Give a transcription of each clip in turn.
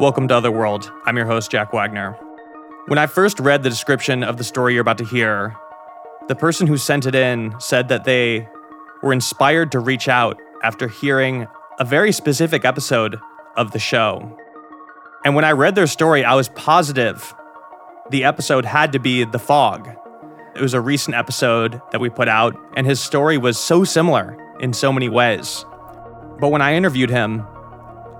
Welcome to Otherworld. I'm your host, Jack Wagner. When I first read the description of the story you're about to hear, the person who sent it in said that they were inspired to reach out after hearing a very specific episode of the show. And when I read their story, I was positive the episode had to be The Fog. It was a recent episode that we put out, and his story was so similar in so many ways. But when I interviewed him,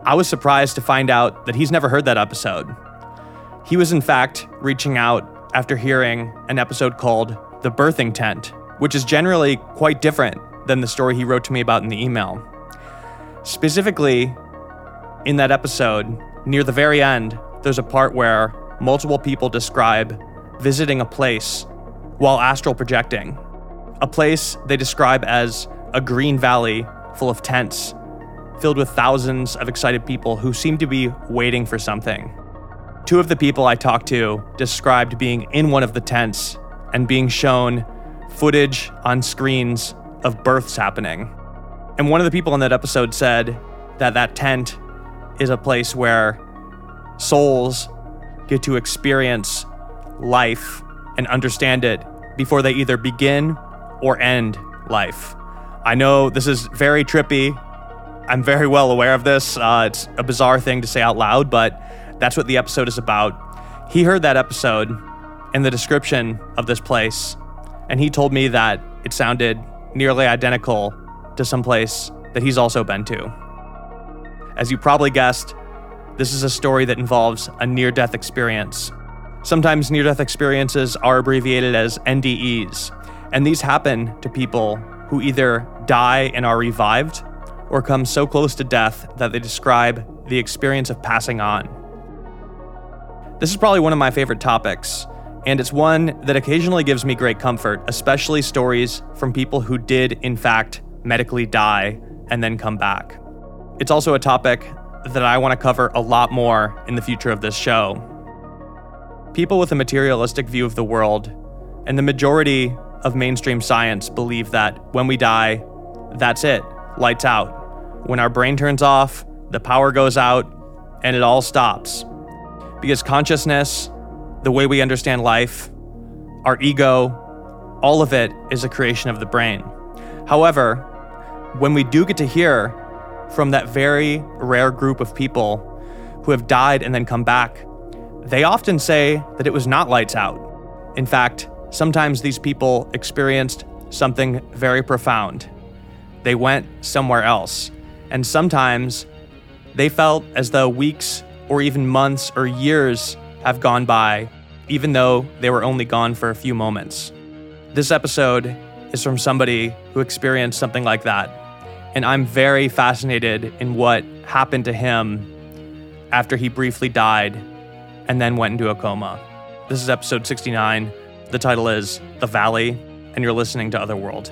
I was surprised to find out that he's never heard that episode. He was in fact reaching out after hearing an episode called The Birthing Tent, which is generally quite different than the story he wrote to me about in the email. Specifically, in that episode, near the very end, there's a part where multiple people describe visiting a place while astral projecting. A place they describe as a green valley full of tents, filled with thousands of excited people who seemed to be waiting for something. Two of the people I talked to described being in one of the tents and being shown footage on screens of births happening. And one of the people in that episode said that tent is a place where souls get to experience life and understand it before they either begin or end life. I know this is very trippy. I'm very well aware of this. It's a bizarre thing to say out loud, but that's what the episode is about. He heard that episode and the description of this place, and he told me that it sounded nearly identical to some place that he's also been to. As you probably guessed, this is a story that involves a near-death experience. Sometimes near-death experiences are abbreviated as NDEs, and these happen to people who either die and are revived or come so close to death that they describe the experience of passing on. This is probably one of my favorite topics, and it's one that occasionally gives me great comfort, especially stories from people who did, in fact, medically die and then come back. It's also a topic that I want to cover a lot more in the future of this show. People with a materialistic view of the world, and the majority of mainstream science, believe that when we die, that's it. Lights out. When our brain turns off, the power goes out, and it all stops. Because consciousness, the way we understand life, our ego, all of it is a creation of the brain. However, when we do get to hear from that very rare group of people who have died and then come back, they often say that it was not lights out. In fact, sometimes these people experienced something very profound. They went somewhere else, and sometimes they felt as though weeks or even months or years have gone by, even though they were only gone for a few moments. This episode is from somebody who experienced something like that, and I'm very fascinated in what happened to him after he briefly died and then went into a coma. This is episode 69. The title is The Valley, and you're listening to Otherworld.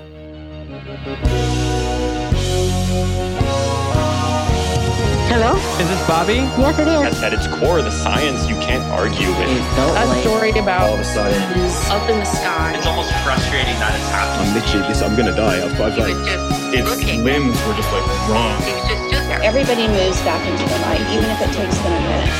Hello? Is this Bobby? Yes, it is. At its core, the science you can't argue with. A story about all of a sudden is up in the sky. It's almost frustrating that it's happening. I'm literally, I'm gonna die. Its limbs were just like wrong. He was just stood there. Everybody moves back into the light, even if it takes them a minute.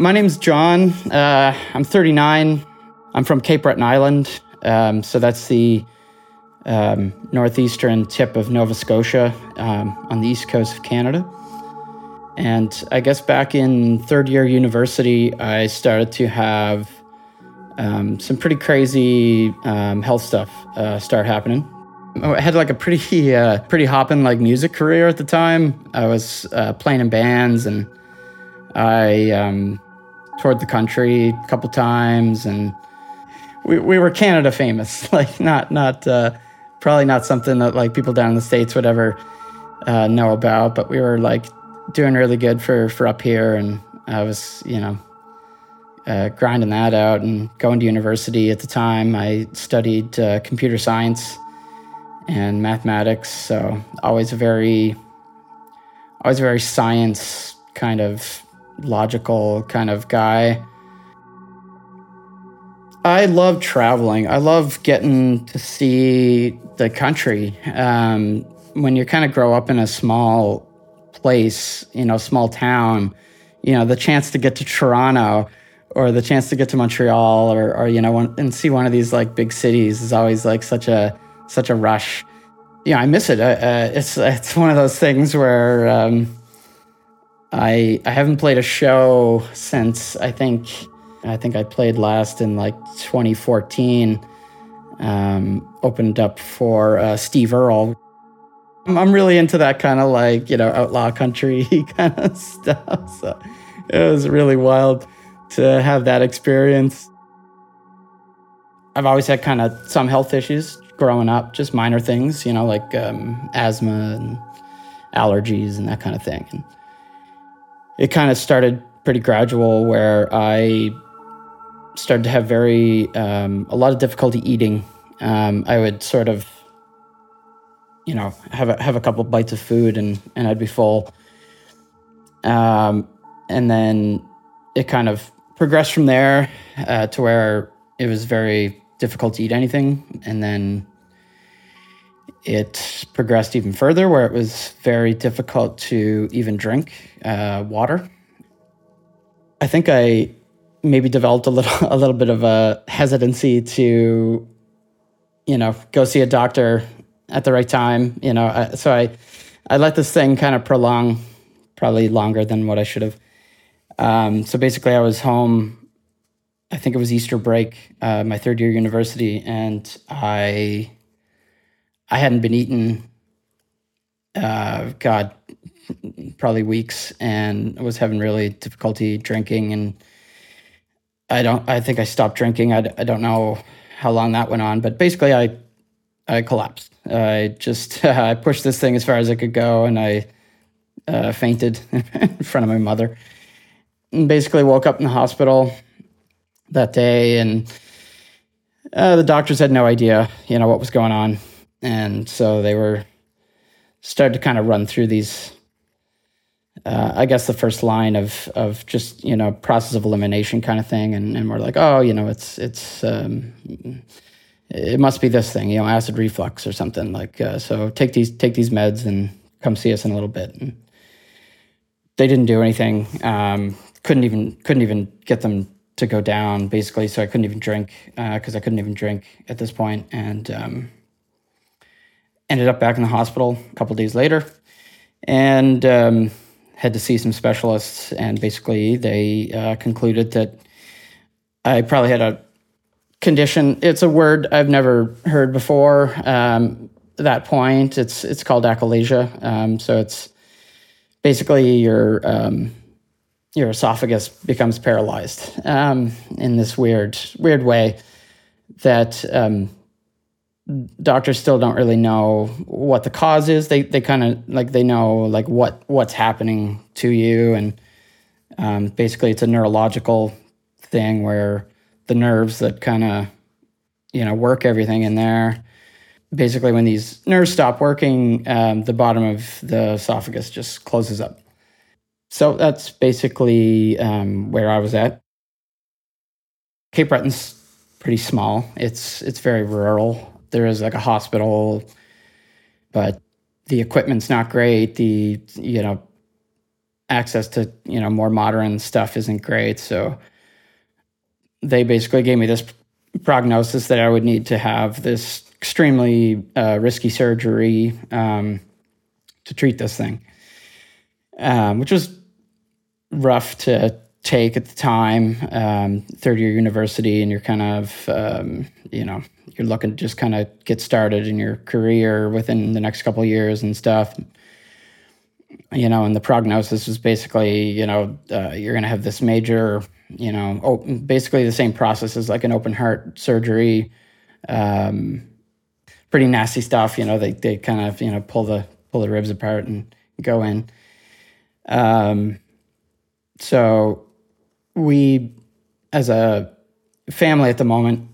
My name's John. I'm 39. I'm from Cape Breton Island. So that's the northeastern tip of Nova Scotia on the east coast of Canada. And I guess back in third year university, I started to have some pretty crazy health stuff start happening. I had like a pretty hoppin' like music career at the time. I was playing in bands, and I toured the country a couple times, and we were Canada famous. Like not probably not something that like people down in the States would ever know about, but we were like doing really good for up here, and I was grinding that out and going to university at the time. I studied computer science and mathematics, so always a very science kind of logical kind of guy. I love traveling. I love getting to see the country. When you kind of grow up in a small place, small town, the chance to get to Toronto or the chance to get to Montreal or and see one of these like big cities is always like such a rush. I miss it. It's one of those things where I haven't played a show since I think I played last in like 2014. Opened up for Steve Earle. I'm really into that kind of like, outlaw country kind of stuff. So it was really wild to have that experience. I've always had kind of some health issues growing up, just minor things, like asthma and allergies and that kind of thing. And it kind of started pretty gradual where I started to have a lot of difficulty eating. I would sort of have a couple bites of food and I'd be full. And then it kind of progressed from there to where it was very difficult to eat anything. And then it progressed even further where it was very difficult to even drink water. I think I maybe developed a little bit of a hesitancy to, go see a doctor at the right time, so I let this thing kind of prolong probably longer than what I should have. So basically I was home, I think it was Easter break, my third year university, and I hadn't been eating, probably weeks, and was having really difficulty drinking, and I think I stopped drinking. I don't know how long that went on, but basically I collapsed. I pushed this thing as far as I could go, and I fainted in front of my mother. And basically woke up in the hospital that day, and the doctors had no idea, what was going on. And so they started to kind of run through these, I guess the first line of just, process of elimination kind of thing. And we're like, oh, it must be this thing, acid reflux or something like. So take these meds and come see us in a little bit. And they didn't do anything. Couldn't even get them to go down basically. So I couldn't even drink because I couldn't even drink at this point. And ended up back in the hospital a couple days later, and had to see some specialists. And basically, they concluded that I probably had a condition. It's a word I've never heard before. At that point, it's called achalasia. So it's basically your esophagus becomes paralyzed in this weird way that doctors still don't really know what the cause is. They kind of like they know like what's happening to you, and basically it's a neurological thing where the nerves that kind of, work everything in there. Basically, when these nerves stop working, the bottom of the esophagus just closes up. So that's basically where I was at. Cape Breton's pretty small. It's very rural. There is like a hospital, but the equipment's not great. The access to, you know, more modern stuff isn't great. So they basically gave me this prognosis that I would need to have this extremely risky surgery to treat this thing, which was rough to take at the time. Third year university, and you're kind of, you know, you're looking to just kind of get started in your career within the next couple of years and stuff. You know, and the prognosis was basically, you know, you're going to have this major, you know, basically the same process as like an open heart surgery. Pretty nasty stuff, you know, they kind of, you know, pull the ribs apart and go in. So we, as a family at the moment,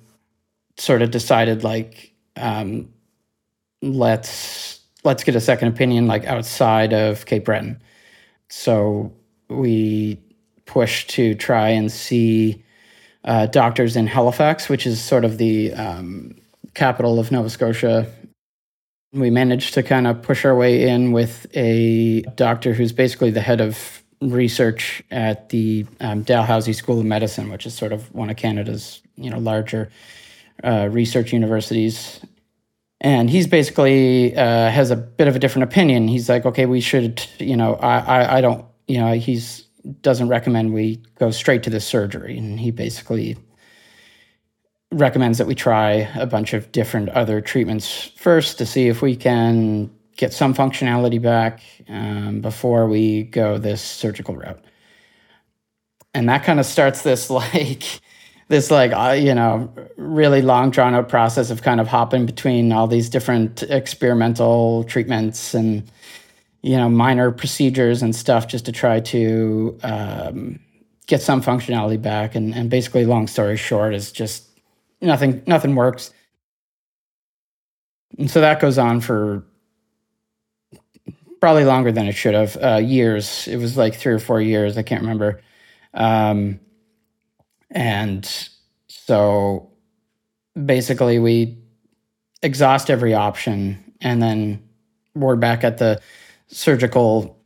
sort of decided like, let's get a second opinion, like outside of Cape Breton. So we pushed to try and see doctors in Halifax, which is sort of the capital of Nova Scotia. We managed to kind of push our way in with a doctor who's basically the head of research at the Dalhousie School of Medicine, which is sort of one of Canada's, you know, larger research universities. And he's basically has a bit of a different opinion. He's like, okay, we should, you know, I don't, you know, he's doesn't recommend we go straight to this surgery. And he basically recommends that we try a bunch of different other treatments first to see if we can get some functionality back before we go this surgical route. And that kind of starts this you know, really long drawn out process of kind of hopping between all these different experimental treatments and, you know, minor procedures and stuff just to try to get some functionality back. And basically, long story short, is just nothing works. And so that goes on for probably longer than it should have, years. It was like 3 or 4 years. I can't remember. And so basically we exhaust every option, and then we're back at the surgical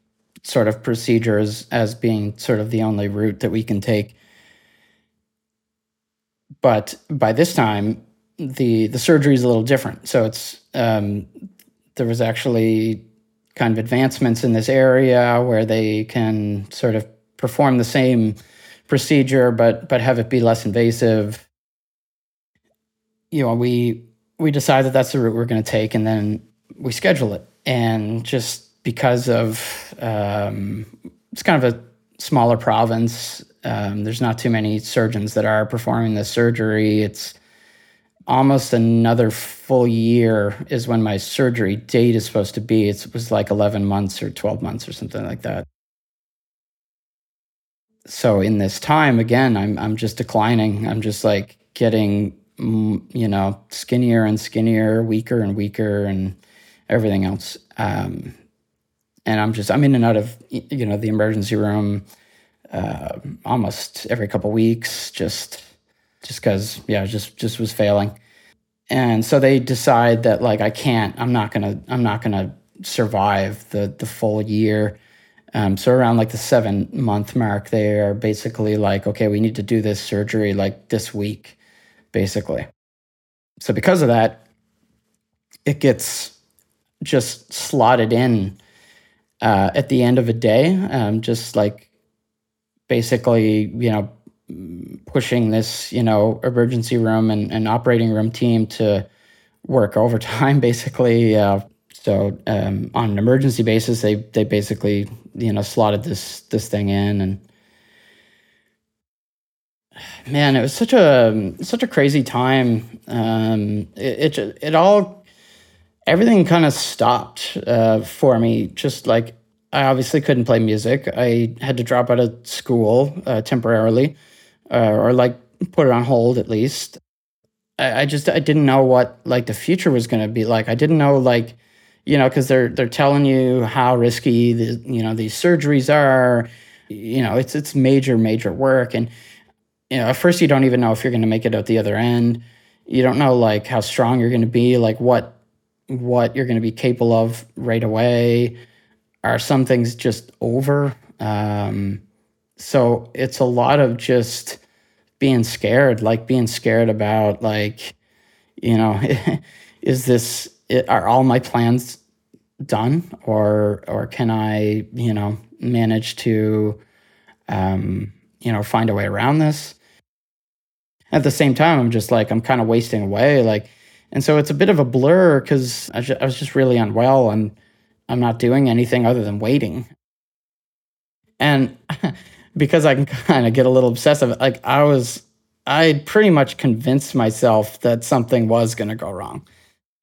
sort of procedures as being sort of the only route that we can take. But by this time, the surgery is a little different. So it's, there was actually kind of advancements in this area where they can sort of perform the same procedure, but have it be less invasive. You know, we decide that that's the route we're going to take, and then we schedule it. And just because of, it's kind of a smaller province, there's not too many surgeons that are performing this surgery. It's almost another full year is when my surgery date is supposed to be. It was like 11 months or 12 months or something like that. So in this time, again, I'm just declining. I'm just like getting, you know, skinnier and skinnier, weaker and weaker, and everything else. And I'm in and out of, you know, the emergency room almost every couple weeks, just because, yeah, just was failing. And so they decide that like I'm not gonna survive the full year. So around like the 7-month mark, they are basically like, okay, we need to do this surgery like this week, basically. So because of that, it gets just slotted in at the end of a day, just like basically, you know, pushing this, you know, emergency room and operating room team to work overtime, basically. So on an emergency basis, they basically, you know, slotted this thing in. And man, it was such a crazy time. Everything kind of stopped for me. Just like, I obviously couldn't play music. I had to drop out of school temporarily, or like put it on hold at least. I didn't know what like the future was going to be like. I didn't know, like, you know, because they're telling you how risky the, you know, these surgeries are. You know, it's major work, and you know, at first you don't even know if you're going to make it out the other end. You don't know like how strong you're going to be, like what you're going to be capable of right away. Are some things just over? So it's a lot of just being scared about, like, you know, are all my plans done, or can I, you know, manage to, you know, find a way around this? At the same time, I'm just like, I'm kind of wasting away. Like, and so it's a bit of a blur because I was just really unwell and I'm not doing anything other than waiting. And because I can kind of get a little obsessive, like I pretty much convinced myself that something was going to go wrong.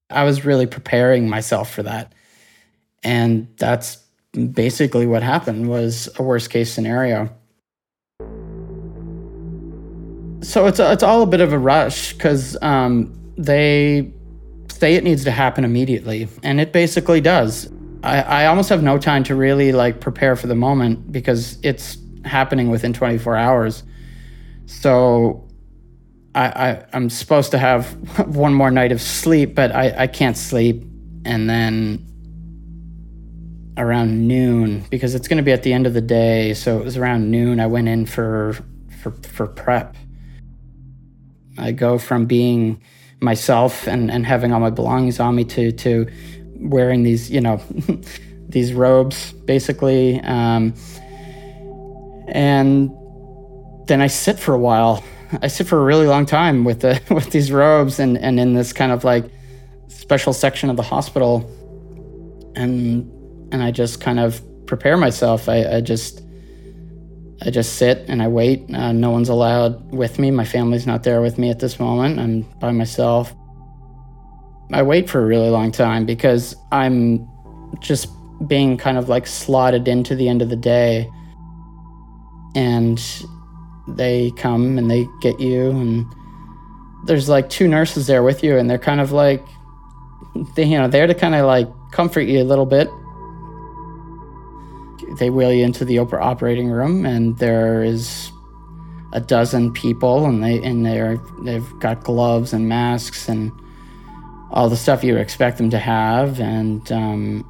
I was really preparing myself for that. And that's basically what happened, was a worst case scenario. So it's all a bit of a rush because they say it needs to happen immediately. And it basically does. I almost have no time to really like prepare for the moment because it's happening within 24 hours. So I'm supposed to have one more night of sleep, but I can't sleep. And then around noon, because it's going to be at the end of the day, so it was around noon, I went in for prep. I go from being myself and having all my belongings on me to wearing these, you know, these robes, basically. And then I sit for a while. I sit for a really long time with these robes and in this kind of like special section of the hospital. And I just kind of prepare myself. I just sit and I wait. No one's allowed with me. My family's not there with me at this moment. I'm by myself. I wait for a really long time because I'm just being kind of like slotted into the end of the day. And they come and they get you, and there's like two nurses there with you, and they're kind of like, they, you know, there to kind of like comfort you a little bit. They wheel you into the operating room, and there is a dozen people, and they've got gloves and masks and all the stuff you would expect them to have, and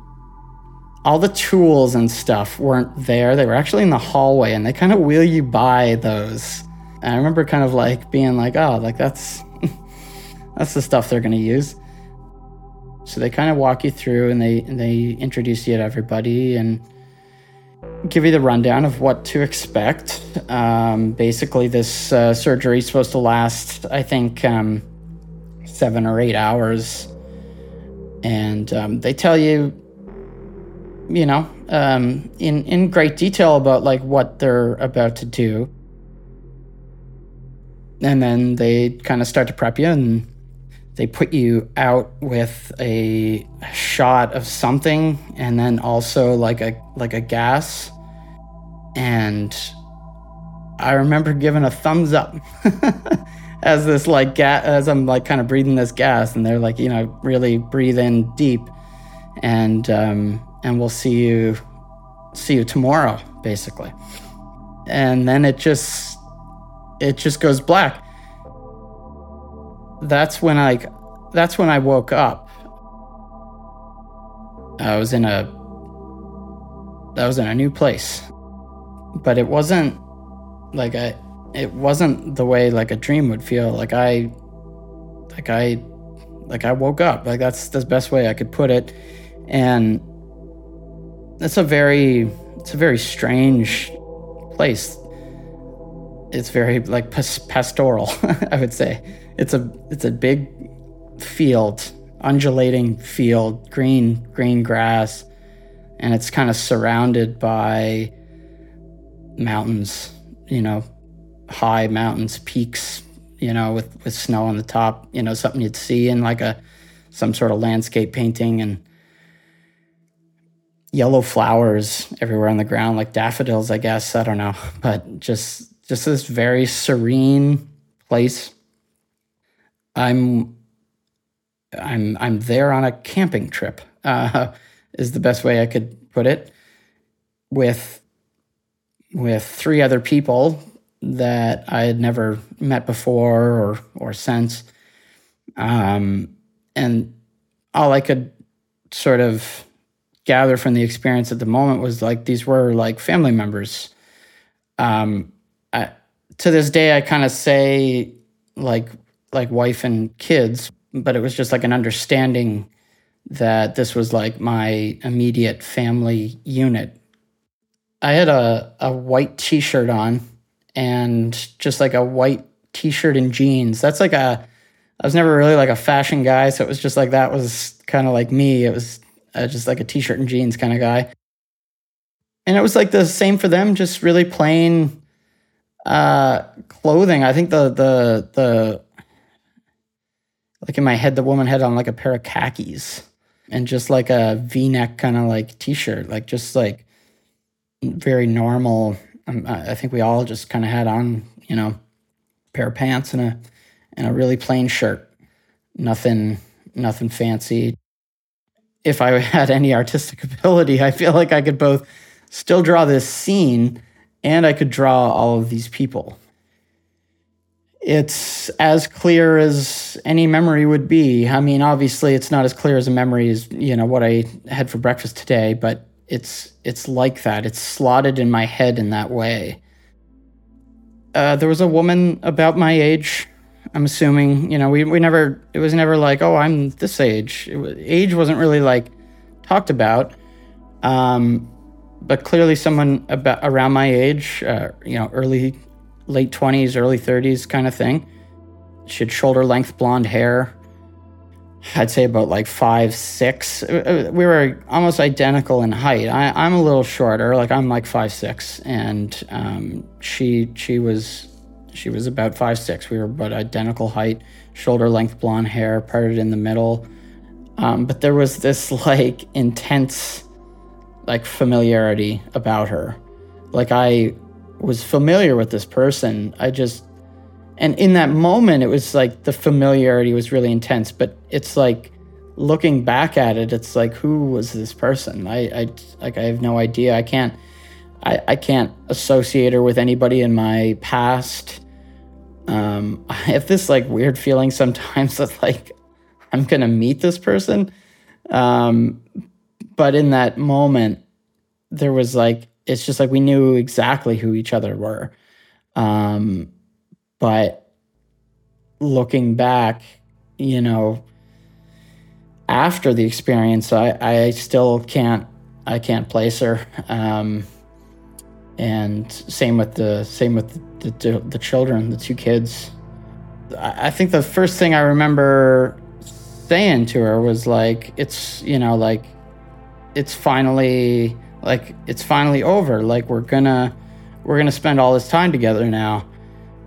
all the tools and stuff weren't there. They were actually in the hallway, and they kind of wheel you by those. And I remember kind of like being like, oh, like that's that's the stuff they're going to use. So they kind of walk you through, and they introduce you to everybody and give you the rundown of what to expect. Basically, this surgery is supposed to last, I think, 7 or 8 hours. And they tell you, you know, in great detail about like what they're about to do. And then they kind of start to prep you, and they put you out with a shot of something, and then also like a gas. And I remember giving a thumbs up as this like as I'm like kind of breathing this gas, and they're like, you know, really breathe in deep, and we'll see you tomorrow, basically. And then it just goes black. That's when I woke up. I was in a new place, but it wasn't like it wasn't the way like a dream would feel. Like I woke up. Like that's the best way I could put it. And it's a very strange place. It's very like pastoral, I would say. It's a big field, undulating field, green grass, and it's kind of surrounded by mountains, you know, high mountains, peaks, you know, with snow on the top, you know, something you'd see in like some sort of landscape painting, and yellow flowers everywhere on the ground, like daffodils, I guess, I don't know. But just this very serene place. I'm there on a camping trip, is the best way I could put it, with three other people that I had never met before or since. And all I could sort of gather from the experience at the moment was like these were like family members. To this day, I kind of say like wife and kids, but it was just like an understanding that this was like my immediate family unit. I had a white t-shirt on and just like a white t-shirt and jeans. That's like I was never really like a fashion guy, so it was just like that was kind of like me. It was just like a t-shirt and jeans kind of guy. And it was like the same for them, just really plain clothing. I think the like in my head, the woman had on like a pair of khakis and just like a V-neck kind of like t-shirt, like just like very normal. I think we all just kind of had on, you know, a pair of pants and a really plain shirt. Nothing fancy. If I had any artistic ability, I feel like I could both still draw this scene and I could draw all of these people. It's as clear as any memory would be. I mean, obviously, it's not as clear as a memory as, you know, what I had for breakfast today, but it's like that. It's slotted in my head in that way. There was a woman about my age, I'm assuming. You know, we never, it was never like, oh, I'm this age. Age wasn't really, like, talked about. But clearly someone about around my age, you know, early, late 20s, early 30s kind of thing. She had shoulder-length blonde hair. I'd say about like 5'6". We were almost identical in height. I'm a little shorter, like I'm like 5'6", and she was about 5'6". We were about identical height, shoulder-length blonde hair, parted in the middle. But there was this like intense like familiarity about her. Like I was familiar with this person. And in that moment, it was like the familiarity was really intense, but it's like looking back at it, it's like, who was this person? I have no idea. I can't associate her with anybody in my past. I have this like weird feeling sometimes that like, I'm going to meet this person. But in that moment, there was like, it's just like we knew exactly who each other were. But looking back, you know, after the experience, I still can't place her. And same with the children, the two kids. I think the first thing I remember saying to her was like, it's, you know, like, it's finally over. Like we're gonna spend all this time together now.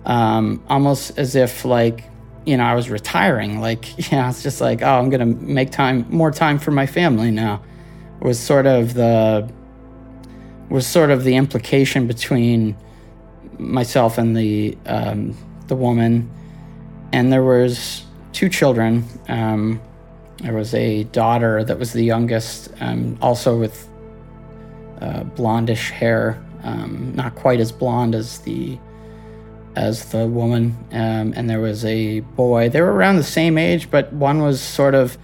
Almost as if like, you know, I was retiring. Like, you know, it's just like, oh, I'm gonna make more time for my family now. Was sort of the implication between myself and the woman. And there was two children. There was a daughter that was the youngest, also with blondish hair, not quite as blonde as the woman, and there was a boy. They were around the same age, but one was sort of,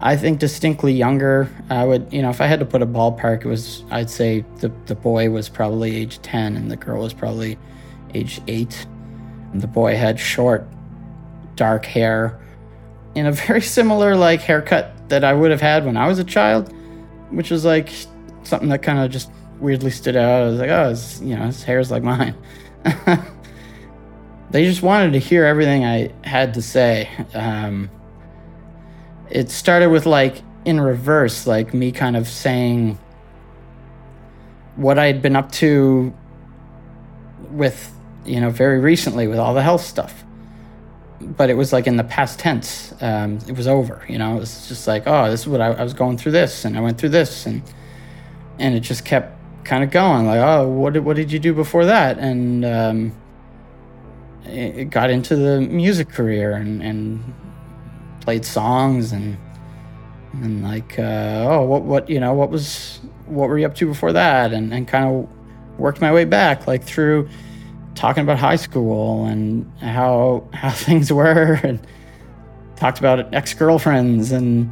I think, distinctly younger. I would, you know, if I had to put a ballpark, it was, I'd say the boy was probably age 10 and the girl was probably age 8. And the boy had short, dark hair and a very similar like haircut that I would have had when I was a child, which was like something that kind of just weirdly stood out. I was like, oh, it's, you know, his hair's like mine. They just wanted to hear everything I had to say. It started with like in reverse, like me kind of saying what I had been up to with, you know, very recently with all the health stuff. But it was like in the past tense. It was over, you know, it was just like, oh, this is what I was going through this and I went through this and it just kept kind of going like, oh, what did you do before that? And, it got into the music career and played songs and like, what were you up to before that? And kind of worked my way back, like through talking about high school and how things were, and talked about ex-girlfriends and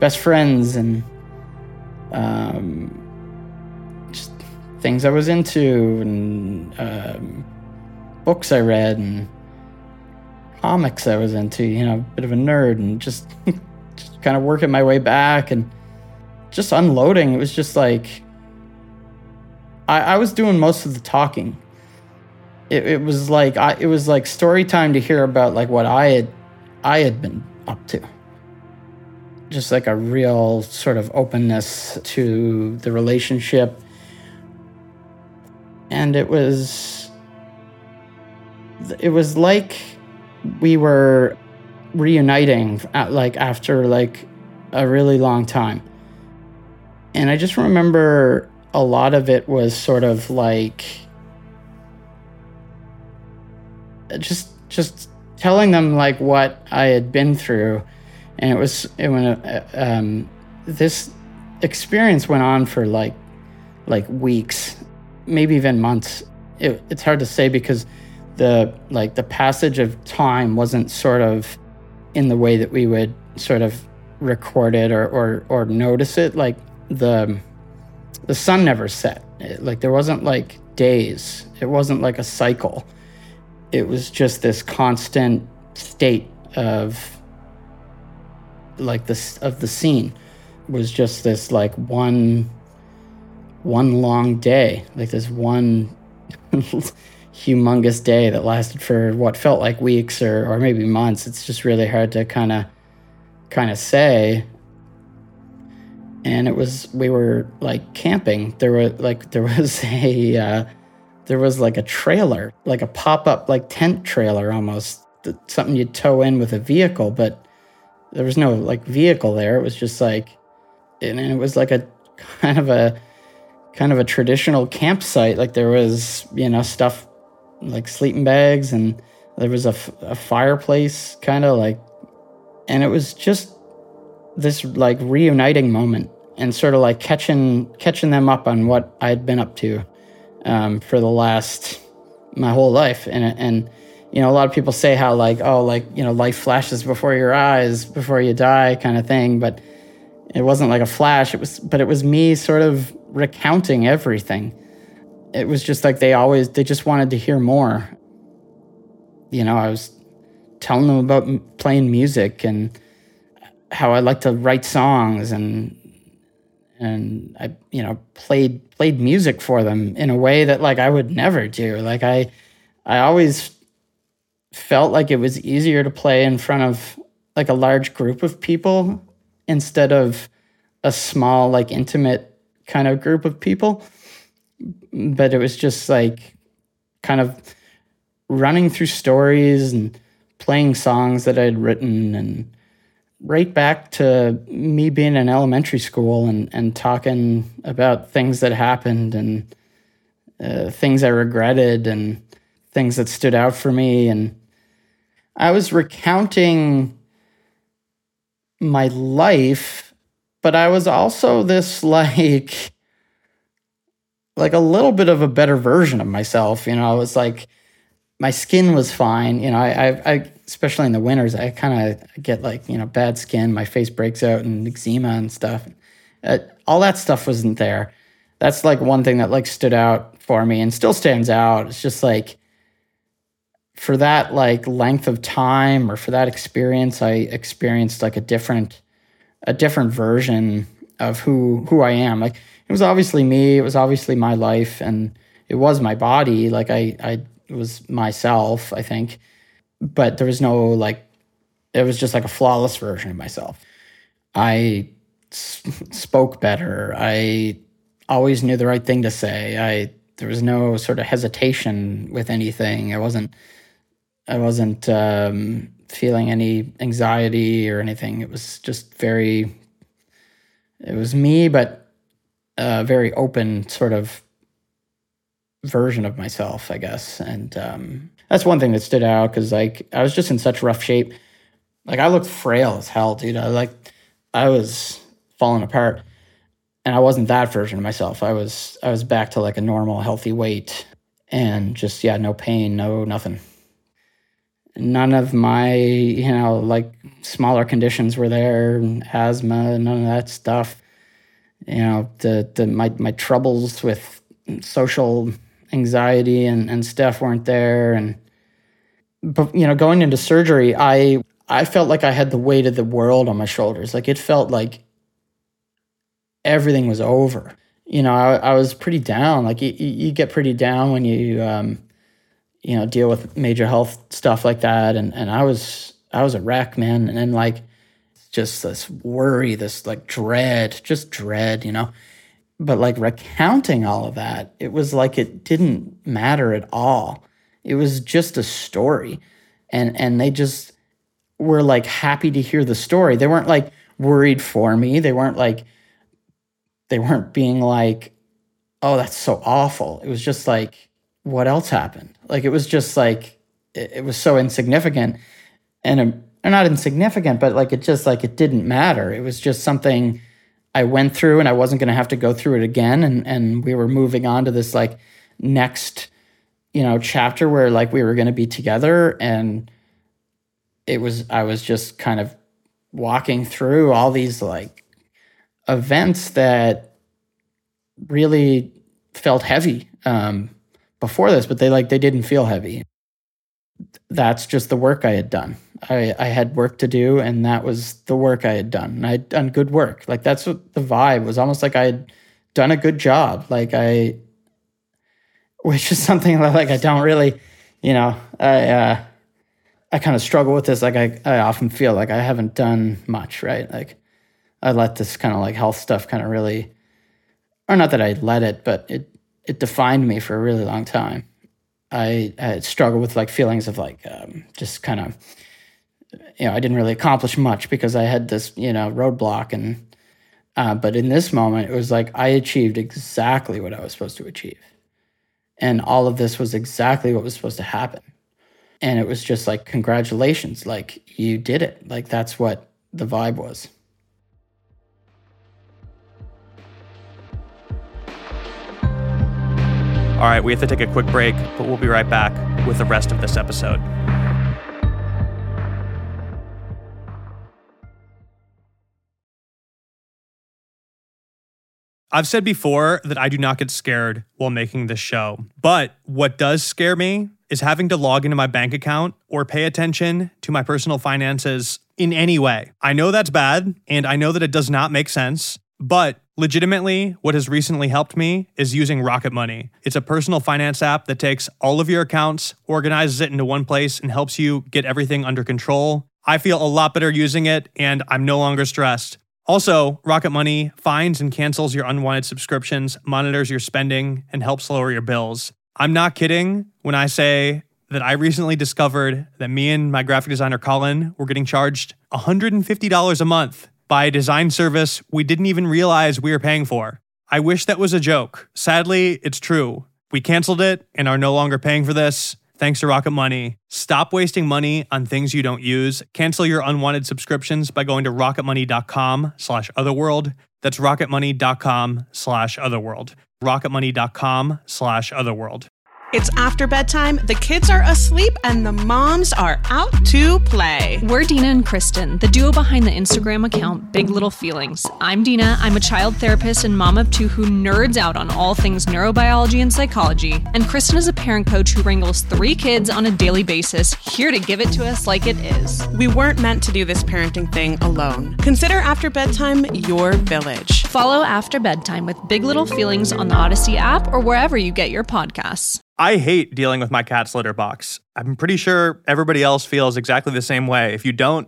best friends and just things I was into, and books I read, and comics I was into, you know, a bit of a nerd, and just kind of working my way back and just unloading. It was just like, I was doing most of the talking. It was like it was like story time to hear about like what I had been up to. Just like a real sort of openness to the relationship. And it was like we were reuniting after like a really long time. And I just remember a lot of it was sort of like just telling them like what I had been through, and it this experience went on for like weeks, maybe even months. It's hard to say because the passage of time wasn't sort of in the way that we would sort of record it or notice it. Like the sun never set. Like there wasn't like days. It wasn't like a cycle. It was just this constant state of like this of the scene. It was just this like one long day, like this one humongous day that lasted for what felt like weeks or maybe months. It's just really hard to kind of say. And we were like camping. There was like a trailer, like a pop-up like tent trailer almost, something you'd tow in with a vehicle, but there was no like vehicle there. It was just like, and it was like a kind of a traditional campsite. Like there was, you know, stuff like sleeping bags, and there was a fireplace kind of like, and it was just this like reuniting moment and sort of like catching them up on what I'd been up to for my whole life. And you know, a lot of people say how like, oh, like, you know, life flashes before your eyes, before you die kind of thing. But it wasn't like a flash. It was me sort of recounting everything. It was just like they just wanted to hear more. You know, I was telling them about playing music and how I like to write songs, and I, you know, played music for them in a way that like I would never do. Like I always felt like it was easier to play in front of like a large group of people instead of a small, like intimate kind of group of people. But it was just like kind of running through stories and playing songs that I'd written, and right back to me being in elementary school and talking about things that happened and things I regretted and things that stood out for me. And I was recounting my life, but I was also this like a little bit of a better version of myself. You know, I was like, my skin was fine. You know, I especially in the winters, I kind of get like, you know, bad skin. My face breaks out and eczema and stuff. All that stuff wasn't there. That's like one thing that like stood out for me and still stands out. It's just like for that like length of time or for that experience, I experienced like a different version of who I am. Like it was obviously me. It was obviously my life, and it was my body. Like I was myself, I think. But there was no, like, it was just like a flawless version of myself. I spoke better. I always knew the right thing to say. There was no sort of hesitation with anything. I wasn't feeling any anxiety or anything. It was just it was me, but a very open sort of version of myself, I guess. And, that's one thing that stood out, because like I was just in such rough shape. Like I looked frail as hell, dude. I was falling apart, and I wasn't that version of myself. I was back to like a normal, healthy weight, and just no pain, no nothing. None of my, you know, like smaller conditions were there, asthma, none of that stuff. you know, my troubles with social anxiety and stuff weren't there. And, but, you know, going into surgery, I felt like I had the weight of the world on my shoulders. Like, it felt like everything was over. You know, I was pretty down. Like, you get pretty down when you, you know, deal with major health stuff like that. And I was a wreck, man. And then, like, just this worry, this, like, dread, you know. But, like, recounting all of that, it was like it didn't matter at all. It was just a story. And they just were, like, happy to hear the story. They weren't, like, worried for me. They weren't being like, oh, that's so awful. It was just like, what else happened? Like, it was just like, it was so insignificant. And not insignificant, but like, it just, like, it didn't matter. It was just something I went through, and I wasn't going to have to go through it again. And we were moving on to this, like, next, you know, chapter where, like, we were going to be together. And I was just kind of walking through all these, like, events that really felt heavy before this, but they didn't feel heavy. That's just the work I had done. I had work to do, and that was the work I had done. And I had done good work. Like, that's what the vibe was, almost like I had done a good job. Like, which is something that, like, I don't really, you know, I kind of struggle with this. Like, I often feel like I haven't done much, right? Like, I let this kind of, like, health stuff kind of really, or not that I let it, but it defined me for a really long time. I struggled with, like, feelings of, like, just kind of, you know, I didn't really accomplish much because I had this, you know, roadblock. And but in this moment, it was like I achieved exactly what I was supposed to achieve. And all of this was exactly what was supposed to happen. And it was just like, congratulations, like, you did it. Like, that's what the vibe was. All right, we have to take a quick break, but we'll be right back with the rest of this episode. I've said before that I do not get scared while making this show, but what does scare me is having to log into my bank account or pay attention to my personal finances in any way. I know that's bad, and I know that it does not make sense, but legitimately, what has recently helped me is using Rocket Money. It's a personal finance app that takes all of your accounts, organizes it into one place, and helps you get everything under control. I feel a lot better using it, and I'm no longer stressed. Also, Rocket Money finds and cancels your unwanted subscriptions, monitors your spending, and helps lower your bills. I'm not kidding when I say that I recently discovered that me and my graphic designer Colin were getting charged $150 a month by a design service we didn't even realize we were paying for. I wish that was a joke. Sadly, it's true. We canceled it and are no longer paying for this, thanks to Rocket Money. Stop wasting money on things you don't use. Cancel your unwanted subscriptions by going to rocketmoney.com/otherworld. That's rocketmoney.com/otherworld. rocketmoney.com/otherworld. It's after bedtime, the kids are asleep, and the moms are out to play. We're Dina and Kristen, the duo behind the Instagram account Big Little Feelings. I'm Dina. I'm a child therapist and mom of two who nerds out on all things neurobiology and psychology. And Kristen is a parent coach who wrangles three kids on a daily basis, here to give it to us like it is. We weren't meant to do this parenting thing alone. Consider After Bedtime your village. Follow After Bedtime with Big Little Feelings on the Audacy app or wherever you get your podcasts. I hate dealing with my cat's litter box. I'm pretty sure everybody else feels exactly the same way. If you don't,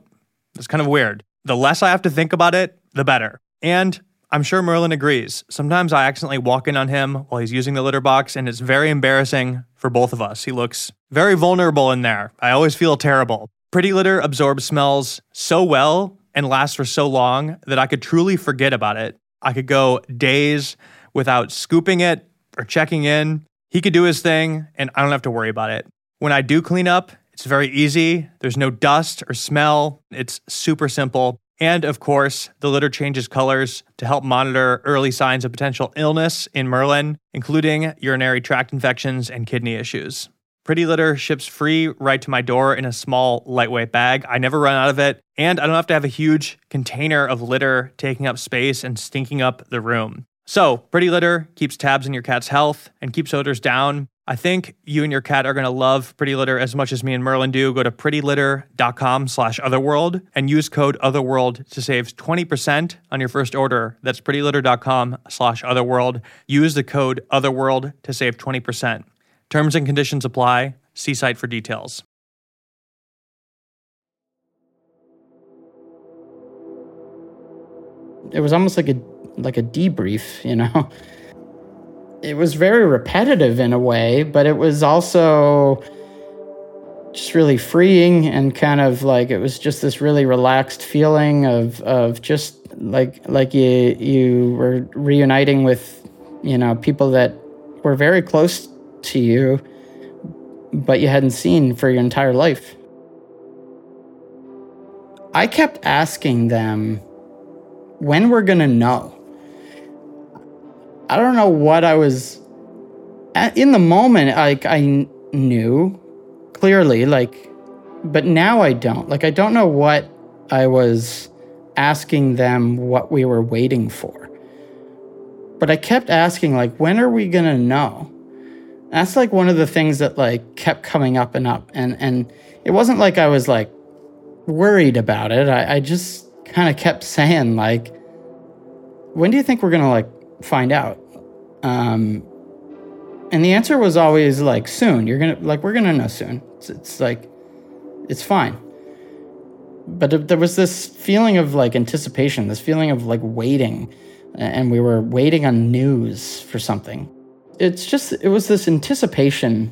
it's kind of weird. The less I have to think about it, the better. And I'm sure Merlin agrees. Sometimes I accidentally walk in on him while he's using the litter box, and it's very embarrassing for both of us. He looks very vulnerable in there. I always feel terrible. Pretty Litter absorbs smells so well and lasts for so long that I could truly forget about it. I could go days without scooping it or checking in. He could do his thing, and I don't have to worry about it. When I do clean up, it's very easy. There's no dust or smell. It's super simple. And of course, the litter changes colors to help monitor early signs of potential illness in Merlin, including urinary tract infections and kidney issues. Pretty Litter ships free right to my door in a small, lightweight bag. I never run out of it, and I don't have to have a huge container of litter taking up space and stinking up the room. So, Pretty Litter keeps tabs on your cat's health and keeps odors down. I think you and your cat are going to love Pretty Litter as much as me and Merlin do. Go to prettylitter.com/otherworld and use code otherworld to save 20% on your first order. That's prettylitter.com/otherworld. Use the code otherworld to save 20%. Terms and conditions apply. See site for details. It was almost like a debrief, you know. It was very repetitive in a way, but it was also just really freeing and kind of like it was just this really relaxed feeling of just like you were reuniting with, you know, people that were very close to you, but you hadn't seen for your entire life. I kept asking them when we're gonna know. I don't know what I was in the moment. Like I knew clearly, like, but now I don't. Like I don't know what I was asking them, what we were waiting for. But I kept asking, like, when are we gonna know? That's like one of the things that like kept coming up and up. And it wasn't like I was like worried about it. I just kind of kept saying like, when do you think we're going to like find out? And the answer was always like soon. You're going to like, we're going to know soon. It's like, it's fine. But there was this feeling of like anticipation, this feeling of like waiting. And we were waiting on news for something. It's just, it was this anticipation.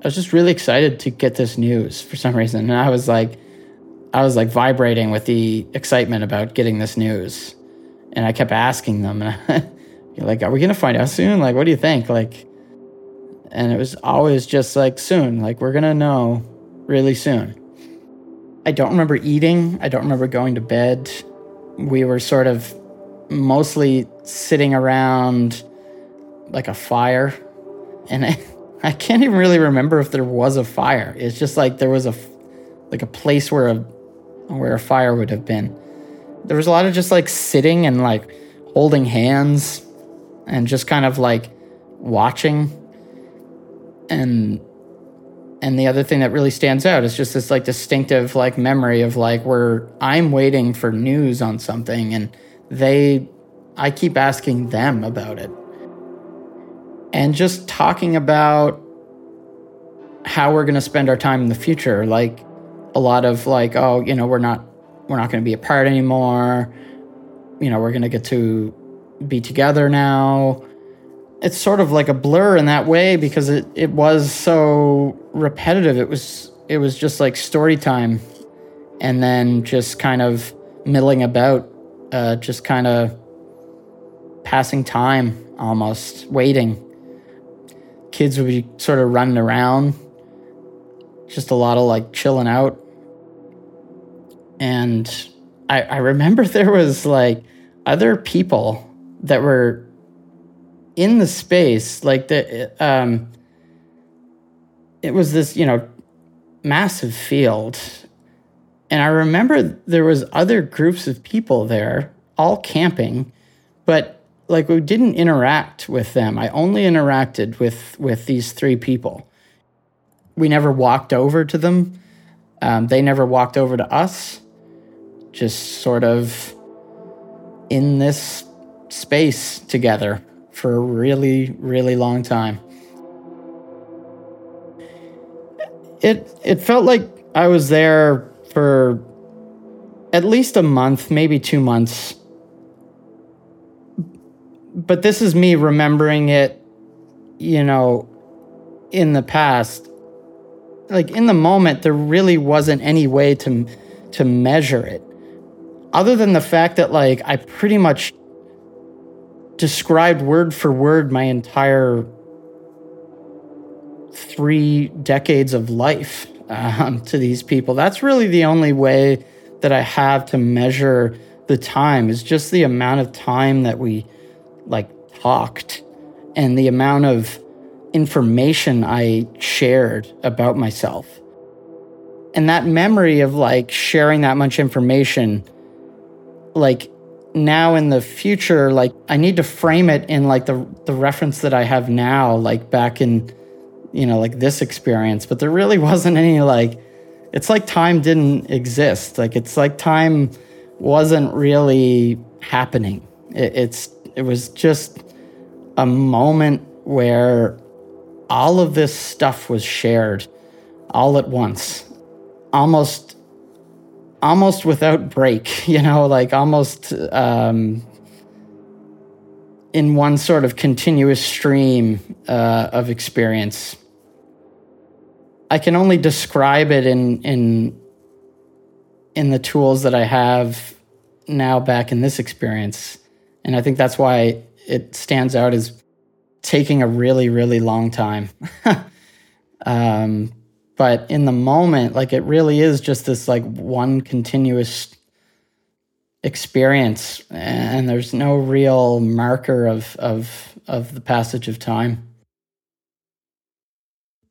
I was just really excited to get this news for some reason. And I was like vibrating with the excitement about getting this news. And I kept asking them, and you're like, are we going to find out soon? Like, what do you think? Like, and it was always just like soon, like we're going to know really soon. I don't remember eating. I don't remember going to bed. We were sort of mostly sitting around like a fire, and I can't even really remember if there was a fire. It's just like there was a place where a fire would have been. There was a lot of just like sitting and like holding hands and just kind of like watching. And the other thing that really stands out is just this like distinctive like memory of like where I'm waiting for news on something, and I keep asking them about it. And just talking about how we're going to spend our time in the future. Like a lot of like, oh, you know, we're not going to be apart anymore. You know, we're going to get to be together now. It's sort of like a blur in that way because it was so repetitive. It was just like story time, and then just kind of milling about, just kind of passing time almost, waiting. Kids would be sort of running around, just a lot of like chilling out. And I remember there was like other people that were in the space, like it was this, you know, massive field. And I remember there was other groups of people there, all camping, but like we didn't interact with them. I only interacted with these three people. We never walked over to them. They never walked over to us. Just sort of in this space together for a really, really long time. It felt like I was there for at least a month, maybe 2 months. But this is me remembering it, you know, in the past. Like in the moment, there really wasn't any way to measure it, other than the fact that like I pretty much described word for word my entire 3 decades of life to these people. That's really the only way that I have to measure the time, is just the amount of time that we like talked, and the amount of information I shared about myself. And that memory of like sharing that much information, like now in the future, like I need to frame it in like the reference that I have now, like back in, you know, like this experience. But there really wasn't any like, it's like time didn't exist. Like it's like time wasn't really happening. It was just a moment where all of this stuff was shared all at once, almost without break, you know, like almost in one sort of continuous stream of experience. I can only describe it in the tools that I have now back in this experience. And I think that's why it stands out as taking a really, really long time. But in the moment, like it really is just this like one continuous experience, and there's no real marker of the passage of time.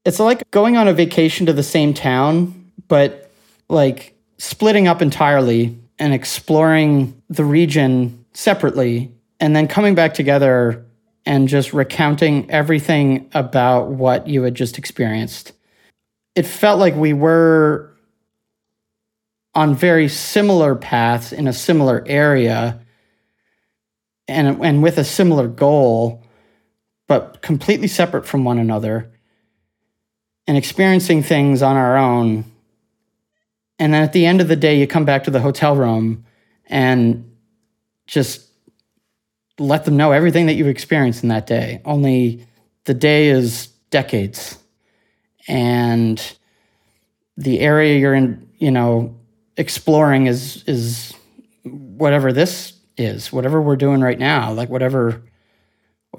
It's like going on a vacation to the same town, but like splitting up entirely and exploring the region separately, and then coming back together and just recounting everything about what you had just experienced. It felt like we were on very similar paths in a similar area and with a similar goal, but completely separate from one another, and experiencing things on our own. And then at the end of the day, you come back to the hotel room and just let them know everything that you've experienced in that day. Only the day is decades. And the area you're in, you know, exploring is whatever this is, whatever we're doing right now, like whatever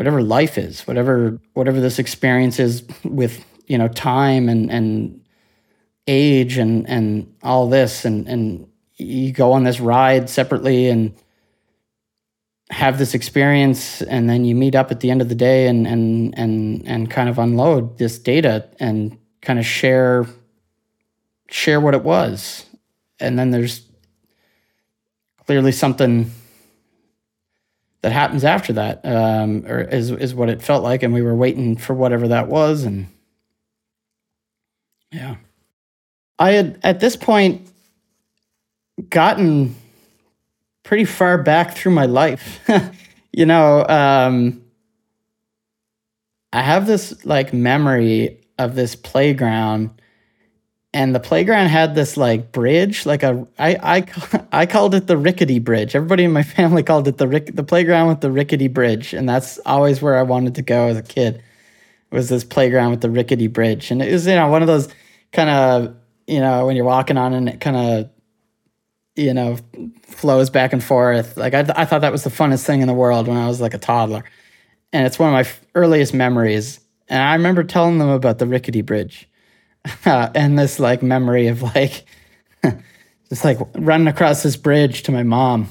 life is, whatever this experience is with, you know, time and age and all this, and you go on this ride separately and have this experience, and then you meet up at the end of the day and kind of unload this data and kind of share what it was. And then there's clearly something that happens after that, or is what it felt like, and we were waiting for whatever that was. And yeah, I had at this point gotten pretty far back through my life. You know, I have this like memory of this playground, and the playground had this like bridge, like I called it the Rickety Bridge. Everybody in my family called it the playground with the rickety bridge, and that's always where I wanted to go as a kid, was this playground with the rickety bridge. And it was, you know, one of those kind of, you know, when you're walking on and it kind of, you know, flows back and forth. Like I thought that was the funnest thing in the world when I was like a toddler. And it's one of my earliest memories. And I remember telling them about the Rickety Bridge and this like memory of like, just like running across this bridge to my mom.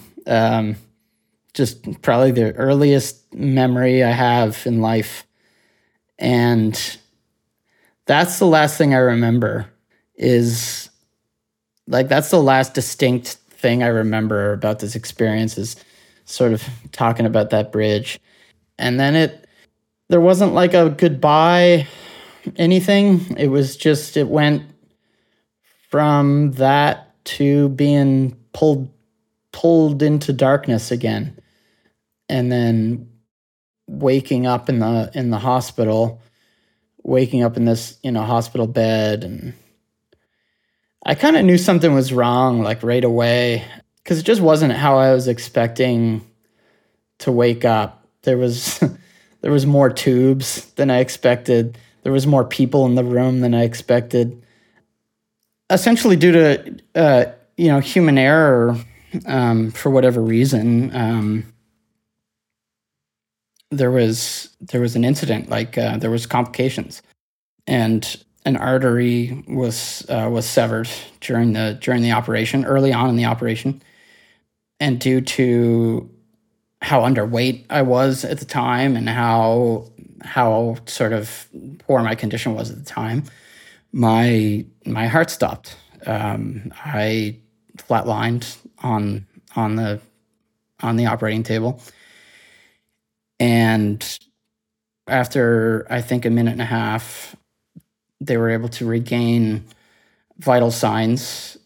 Just probably the earliest memory I have in life. And that's the last thing I remember is, like, that's the last distinct thing I remember about this experience, is sort of talking about that bridge. And then there wasn't like a goodbye anything. It was just, it went from that to being pulled into darkness again. And then waking up in the hospital, waking up in this, you know, hospital bed, and I kind of knew something was wrong, like, right away, because it just wasn't how I was expecting to wake up. There was more tubes than I expected. There was more people in the room than I expected. Essentially due to, you know, human error, for whatever reason, there was an incident, like there was complications. And an artery was severed during the operation, early on in the operation, and due to how underweight I was at the time and how sort of poor my condition was at the time, my heart stopped. I flatlined on the operating table, and after I think a minute and a half, they were able to regain vital signs,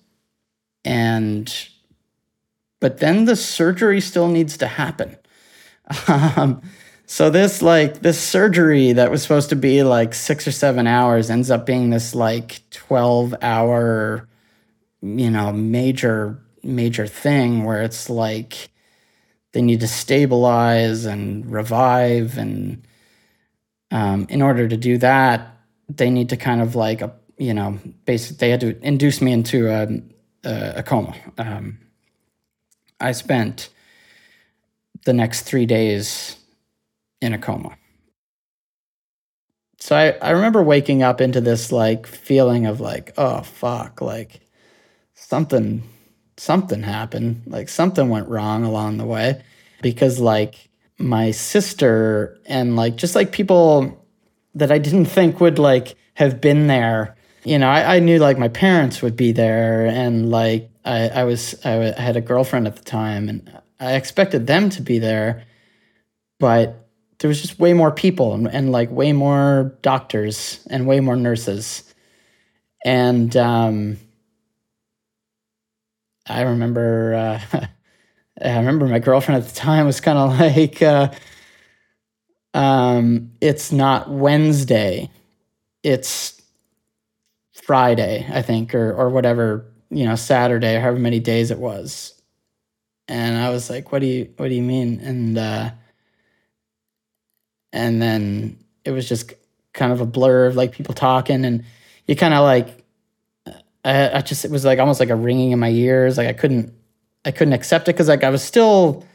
but then the surgery still needs to happen. So this surgery that was supposed to be 6 or 7 hours ends up being this 12-hour, major thing where it's they need to stabilize and revive, and in order to do that, they need to kind of they had to induce me into a coma. I spent the next 3 days in a coma. So I remember waking up into this feeling of oh fuck, something happened, something went wrong along the way, because my sister and just people that I didn't think would have been there. I knew my parents would be there, and I had a girlfriend at the time, and I expected them to be there, but there was just way more people and way more doctors and way more nurses. And I remember my girlfriend at the time was kind of it's not Wednesday, it's Friday, I think, or whatever, Saturday, however many days it was. And I was like, what do you mean? And then it was just kind of a blur of people talking, and you kind of it was almost a ringing in my ears. I couldn't accept it, because I was still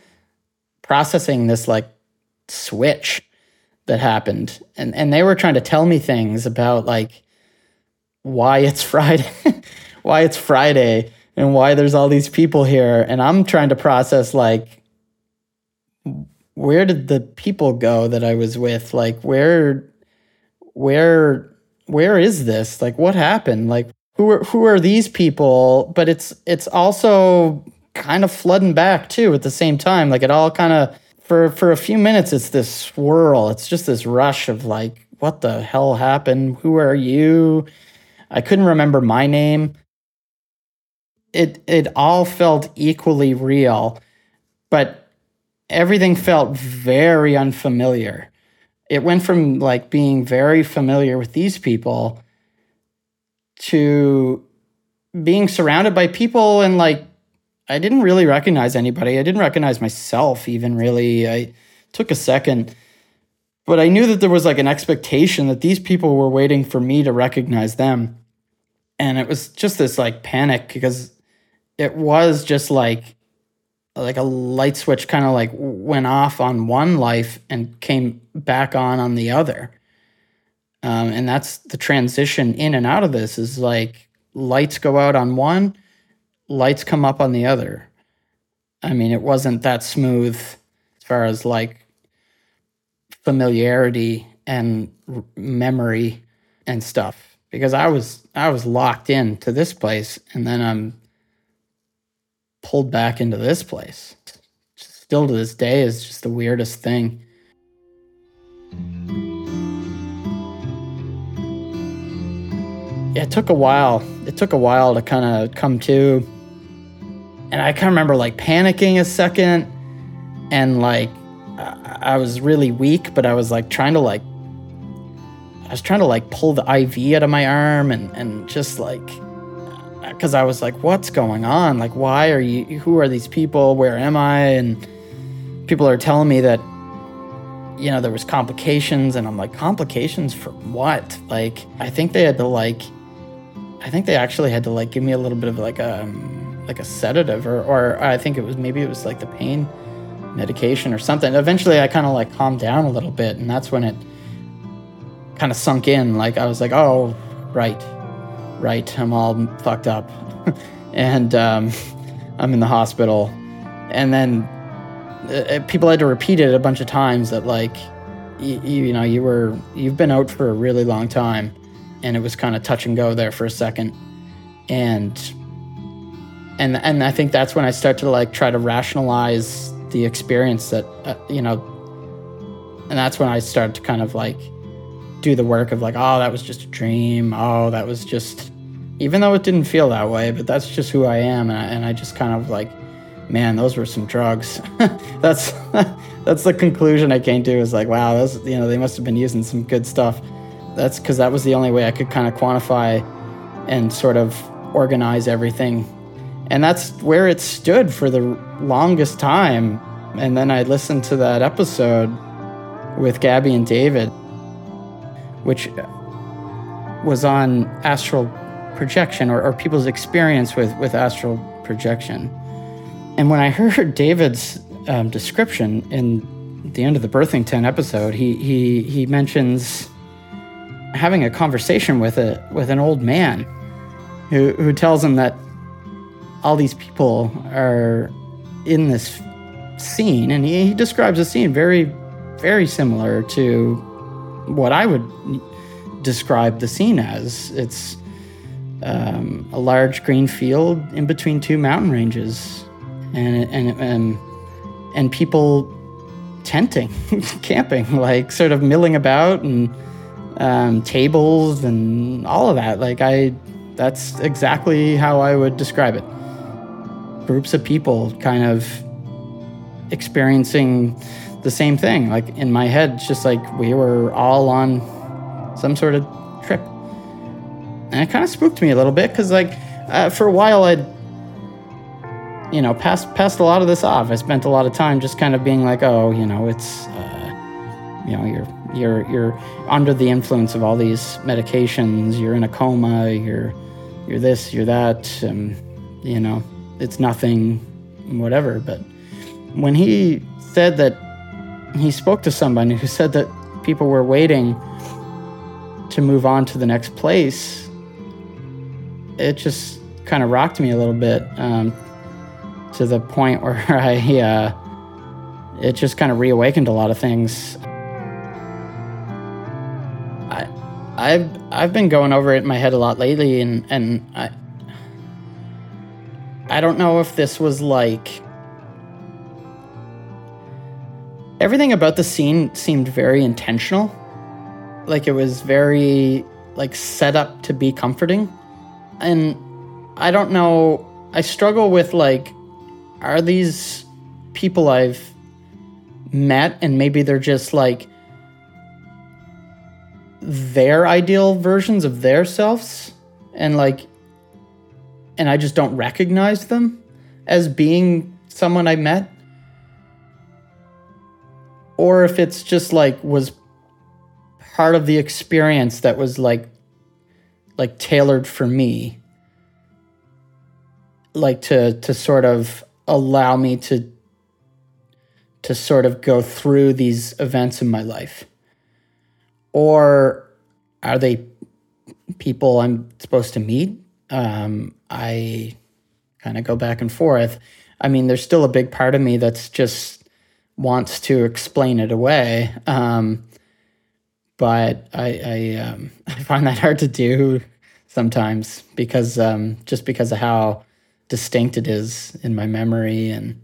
processing this switch that happened, and they were trying to tell me things about why it's Friday, and why there's all these people here, and I'm trying to process where did the people go that I was with? Where is this? What happened? Who are these people? But it's also kind of flooding back too at the same time. It all kind of for a few minutes it's this swirl. It's just this rush of what the hell happened? Who are you? I couldn't remember my name. It all felt equally real, but everything felt very unfamiliar. It went from being very familiar with these people to being surrounded by people, and I didn't really recognize anybody. I didn't recognize myself even really. I took a second, but I knew that there was an expectation that these people were waiting for me to recognize them. And it was just this panic, because it was just a light switch kind of went off on one life and came back on the other. And that's the transition in and out of this is lights go out on one, lights come up on the other. I mean, it wasn't that smooth as far as familiarity and memory and stuff, because I was locked into this place, and then I'm pulled back into this place. Still to this day is just the weirdest thing. It took a while. It took a while to kind of come to. And I kind of remember panicking a second, and I was really weak, but I was trying to pull the IV out of my arm, and just because I was what's going on? Why are you? Who are these people? Where am I? And people are telling me that, there was complications. And I'm complications from what? I think they actually had to, give me a little bit of, a sedative. Or I think it was the pain medication or something. Eventually, I kind of, calmed down a little bit. And that's when it kind of sunk in. I was oh, right, I'm all fucked up, and I'm in the hospital. And then people had to repeat it a bunch of times that, like, you know, you've been out for a really long time, and it was kind of touch and go there for a second. And I think that's when I start to, like, try to rationalize the experience that, you know, and that's when I start to kind of, like, do the work of, like, oh, that was just a dream. Oh, that was just, even though it didn't feel that way, but that's just who I am. And I just kind of, like, man, those were some drugs. That's the conclusion I came to, is like, wow, those, you know, they must have been using some good stuff. That's because that was the only way I could kind of quantify and sort of organize everything. And that's where it stood for the longest time. And then I listened to that episode with Gabby and David, which was on astral projection, or people's experience with astral projection. And when I heard David's description in the end of the Birthing Tent episode, he mentions having a conversation with an old man who tells him that all these people are in this scene, and he describes a scene very, very similar to what I would describe the scene as. It's a large green field in between two mountain ranges, and people tenting, camping, like, sort of milling about, and tables and all of that. Like, that's exactly how I would describe it. Groups of people kind of experiencing the same thing. Like, in my head, it's just like we were all on some sort of trip. And it kind of spooked me a little bit, because, like, for a while I'd, you know, passed a lot of this off. I spent a lot of time just kind of being like, oh, you know, it's, you know, you're under the influence of all these medications. You're in a coma. You're this. You're that. You know, it's nothing, whatever. But when he said that, he spoke to somebody who said that people were waiting to move on to the next place, it just kind of rocked me a little bit. To the point where it just kind of reawakened a lot of things. I've been going over it in my head a lot lately, and I don't know if this was, like, everything about the scene seemed very intentional. Like, it was very, like, set up to be comforting. And I don't know, I struggle with, like, are these people I've met, and maybe they're just, like, their ideal versions of their selves, and, like, and I just don't recognize them as being someone I met? Or if it's just, like, was part of the experience that was, like tailored for me, like, to sort of allow me to sort of go through these events in my life? Or are they people I'm supposed to meet? I kind of go back and forth. I mean, there's still a big part of me that's just wants to explain it away. But I find that hard to do sometimes, because just because of how distinct it is in my memory, and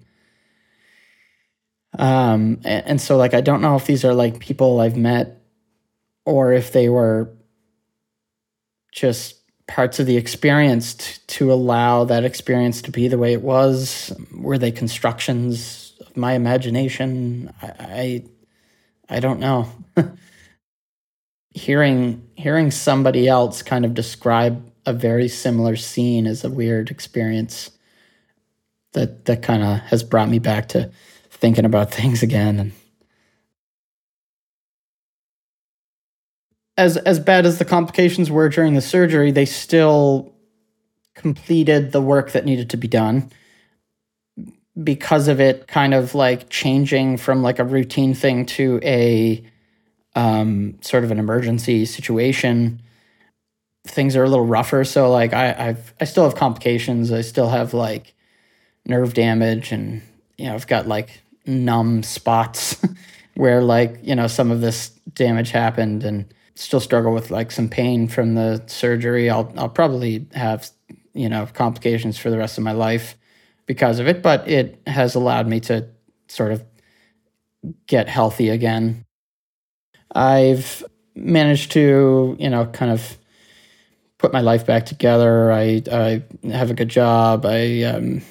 so, like, I don't know if these are, like, people I've met, or if they were just parts of the experience to allow that experience to be the way it was. Were they constructions of my imagination? I don't know. Hearing somebody else kind of describe a very similar scene is a weird experience that kind of has brought me back to thinking about things again. And as bad as the complications were during the surgery, they still completed the work that needed to be done. Because of it kind of, like, changing from, like, a routine thing to a sort of an emergency situation, things are a little rougher. So, like, I still have complications. I still have, like, nerve damage, and, you know, I've got, like, numb spots where, like, you know, some of this damage happened, and still struggle with like some pain from the surgery. I'll probably have, you know, complications for the rest of my life because of it, but it has allowed me to sort of get healthy again. I've managed to, you know, kind of put my life back together. I have a good job. I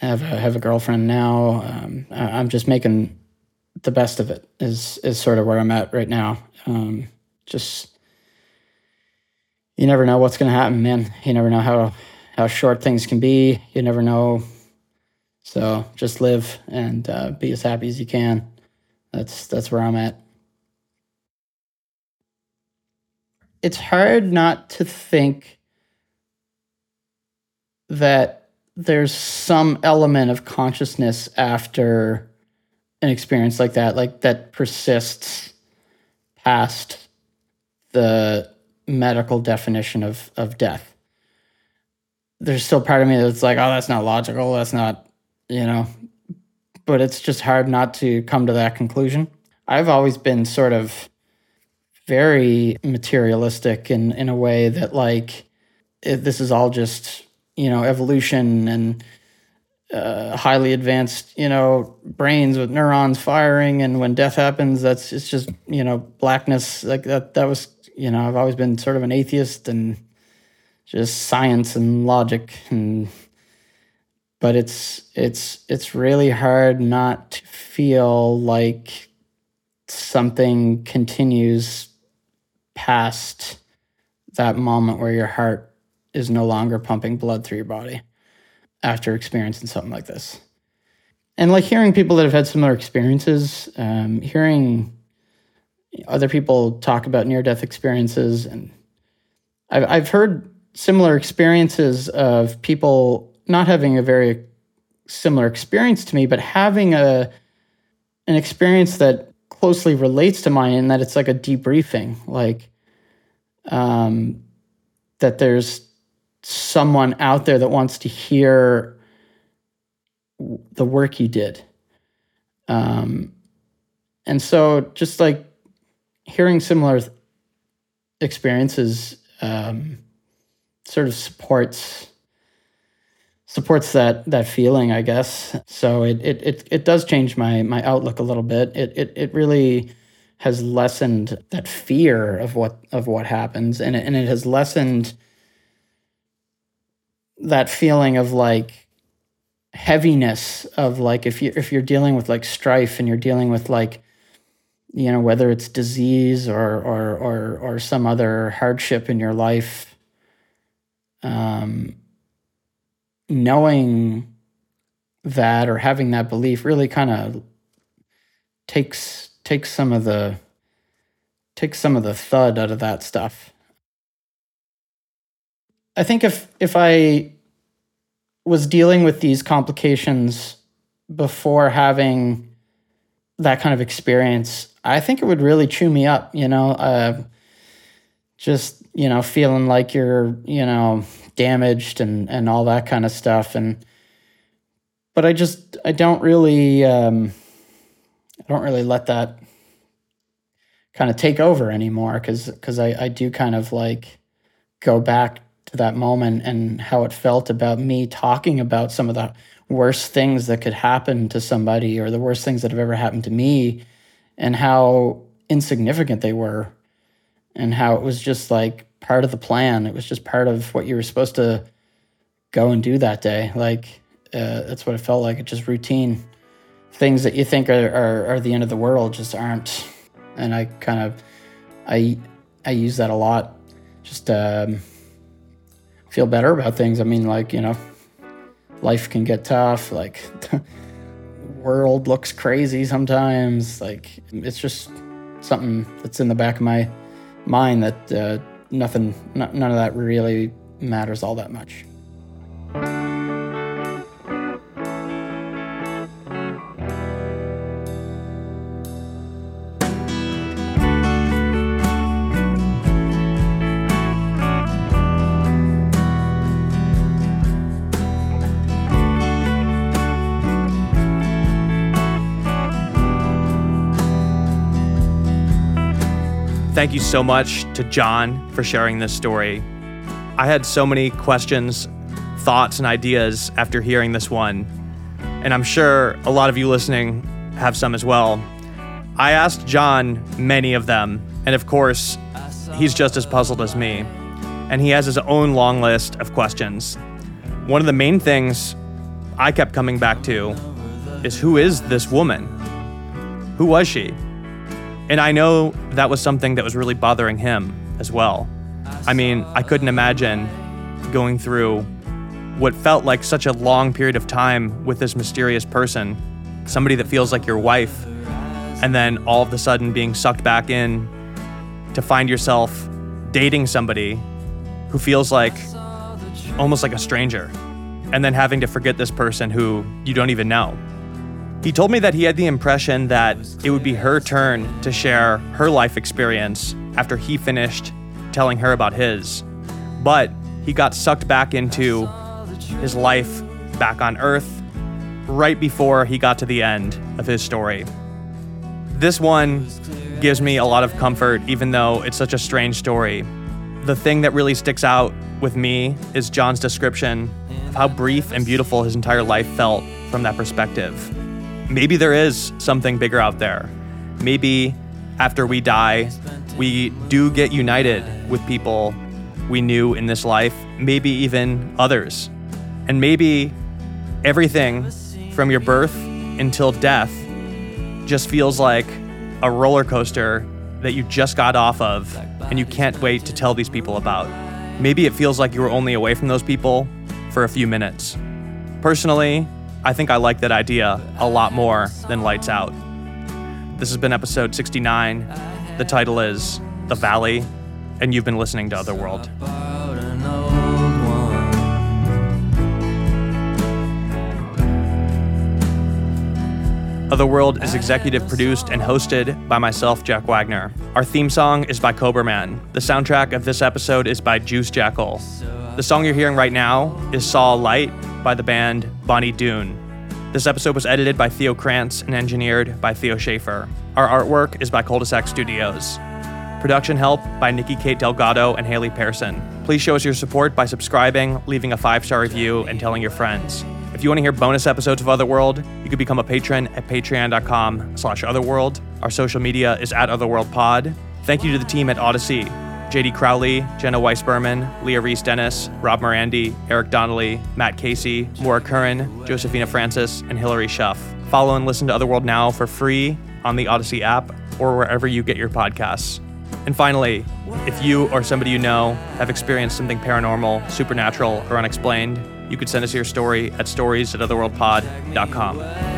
have a girlfriend now. I'm just making the best of it is sort of where I'm at right now. Just, you never know what's going to happen, man. You never know how short things can be. You never know. So just live and be as happy as you can. That's where I'm at. It's hard not to think that there's some element of consciousness after an experience like that persists past the medical definition of death. There's still part of me that's like, oh, that's not logical. That's not, you know, but it's just hard not to come to that conclusion. I've always been sort of very materialistic in a way that, like, this is all just, you know, evolution and highly advanced, you know, brains with neurons firing, and when death happens, it's just, you know, blackness. Like that was, you know, I've always been sort of an atheist and just science and logic, and but it's really hard not to feel like something continues past that moment where your heart is no longer pumping blood through your body after experiencing something like this. And like hearing people that have had similar experiences, hearing other people talk about near-death experiences, and I've heard similar experiences of people not having a very similar experience to me, but having an experience that closely relates to mine, in that it's like a debriefing, like that there's someone out there that wants to hear the work you did. And so just like hearing similar experiences sort of supports that feeling, I guess. So it does change my outlook a little bit. It really has lessened that fear of what happens, and it has lessened that feeling of like heaviness of like if you're dealing with like strife, and you're dealing with like, you know, whether it's disease or some other hardship in your life, knowing that or having that belief really kind of takes some of the thud out of that stuff. I think if I was dealing with these complications before having that kind of experience, I think it would really chew me up, you know, just, you know, feeling like you're, you know, damaged and all that kind of stuff. But I don't really, let that kind of take over anymore, because I do kind of like go back to that moment and how it felt about me talking about some of the worst things that could happen to somebody, or the worst things that have ever happened to me, and how insignificant they were, and how it was just like part of the plan. It was just part of what you were supposed to go and do that day. Like, that's what it felt like. It's just routine. Things that you think are the end of the world just aren't. And I kind of, I use that a lot. Just, feel better about things. I mean, like, you know, life can get tough. Like, the world looks crazy sometimes. Like, it's just something that's in the back of my mind that none of that really matters all that much. Thank you so much to John for sharing this story. I had so many questions, thoughts, and ideas after hearing this one, and I'm sure a lot of you listening have some as well. I asked John many of them, and of course, he's just as puzzled as me, and he has his own long list of questions. One of the main things I kept coming back to is, who is this woman? Who was she? And I know that was something that was really bothering him as well. I mean, I couldn't imagine going through what felt like such a long period of time with this mysterious person, somebody that feels like your wife, and then all of a sudden being sucked back in to find yourself dating somebody who feels like almost like a stranger, and then having to forget this person who you don't even know. He told me that he had the impression that it would be her turn to share her life experience after he finished telling her about his, but he got sucked back into his life back on Earth right before he got to the end of his story. This one gives me a lot of comfort, even though it's such a strange story. The thing that really sticks out with me is John's description of how brief and beautiful his entire life felt from that perspective. Maybe there is something bigger out there. Maybe after we die, we do get united with people we knew in this life, maybe even others. And maybe everything from your birth until death just feels like a roller coaster that you just got off of and you can't wait to tell these people about. Maybe it feels like you were only away from those people for a few minutes. Personally, I think I like that idea a lot more than Lights Out. This has been episode 69. The title is The Valley, and you've been listening to Otherworld. Otherworld is executive produced and hosted by myself, Jack Wagner. Our theme song is by Coberman. The soundtrack of this episode is by Juice Jackal. The song you're hearing right now is Saw a Light by the band Bonny Doon. This episode was edited by Theo Krantz and engineered by Theo Schaefer. Our artwork is by Cul-de-Sac Studios. Production help by Nikki Kate Delgado and Haley Pearson. Please show us your support by subscribing, leaving a 5-star review, and telling your friends. If you want to hear bonus episodes of Otherworld, you can become a patron at patreon.com/otherworld. Our social media is @otherworldpod. Thank you to the team at Audacy: J.D. Crowley, Jenna Weiss-Berman, Leah Reese-Dennis, Rob Morandi, Eric Donnelly, Matt Casey, Maura Curran, Josephina Francis, and Hillary Schuff. Follow and listen to Otherworld now for free on the Audacy app or wherever you get your podcasts. And finally, if you or somebody you know have experienced something paranormal, supernatural, or unexplained, you could send us your story at stories@otherworldpod.com.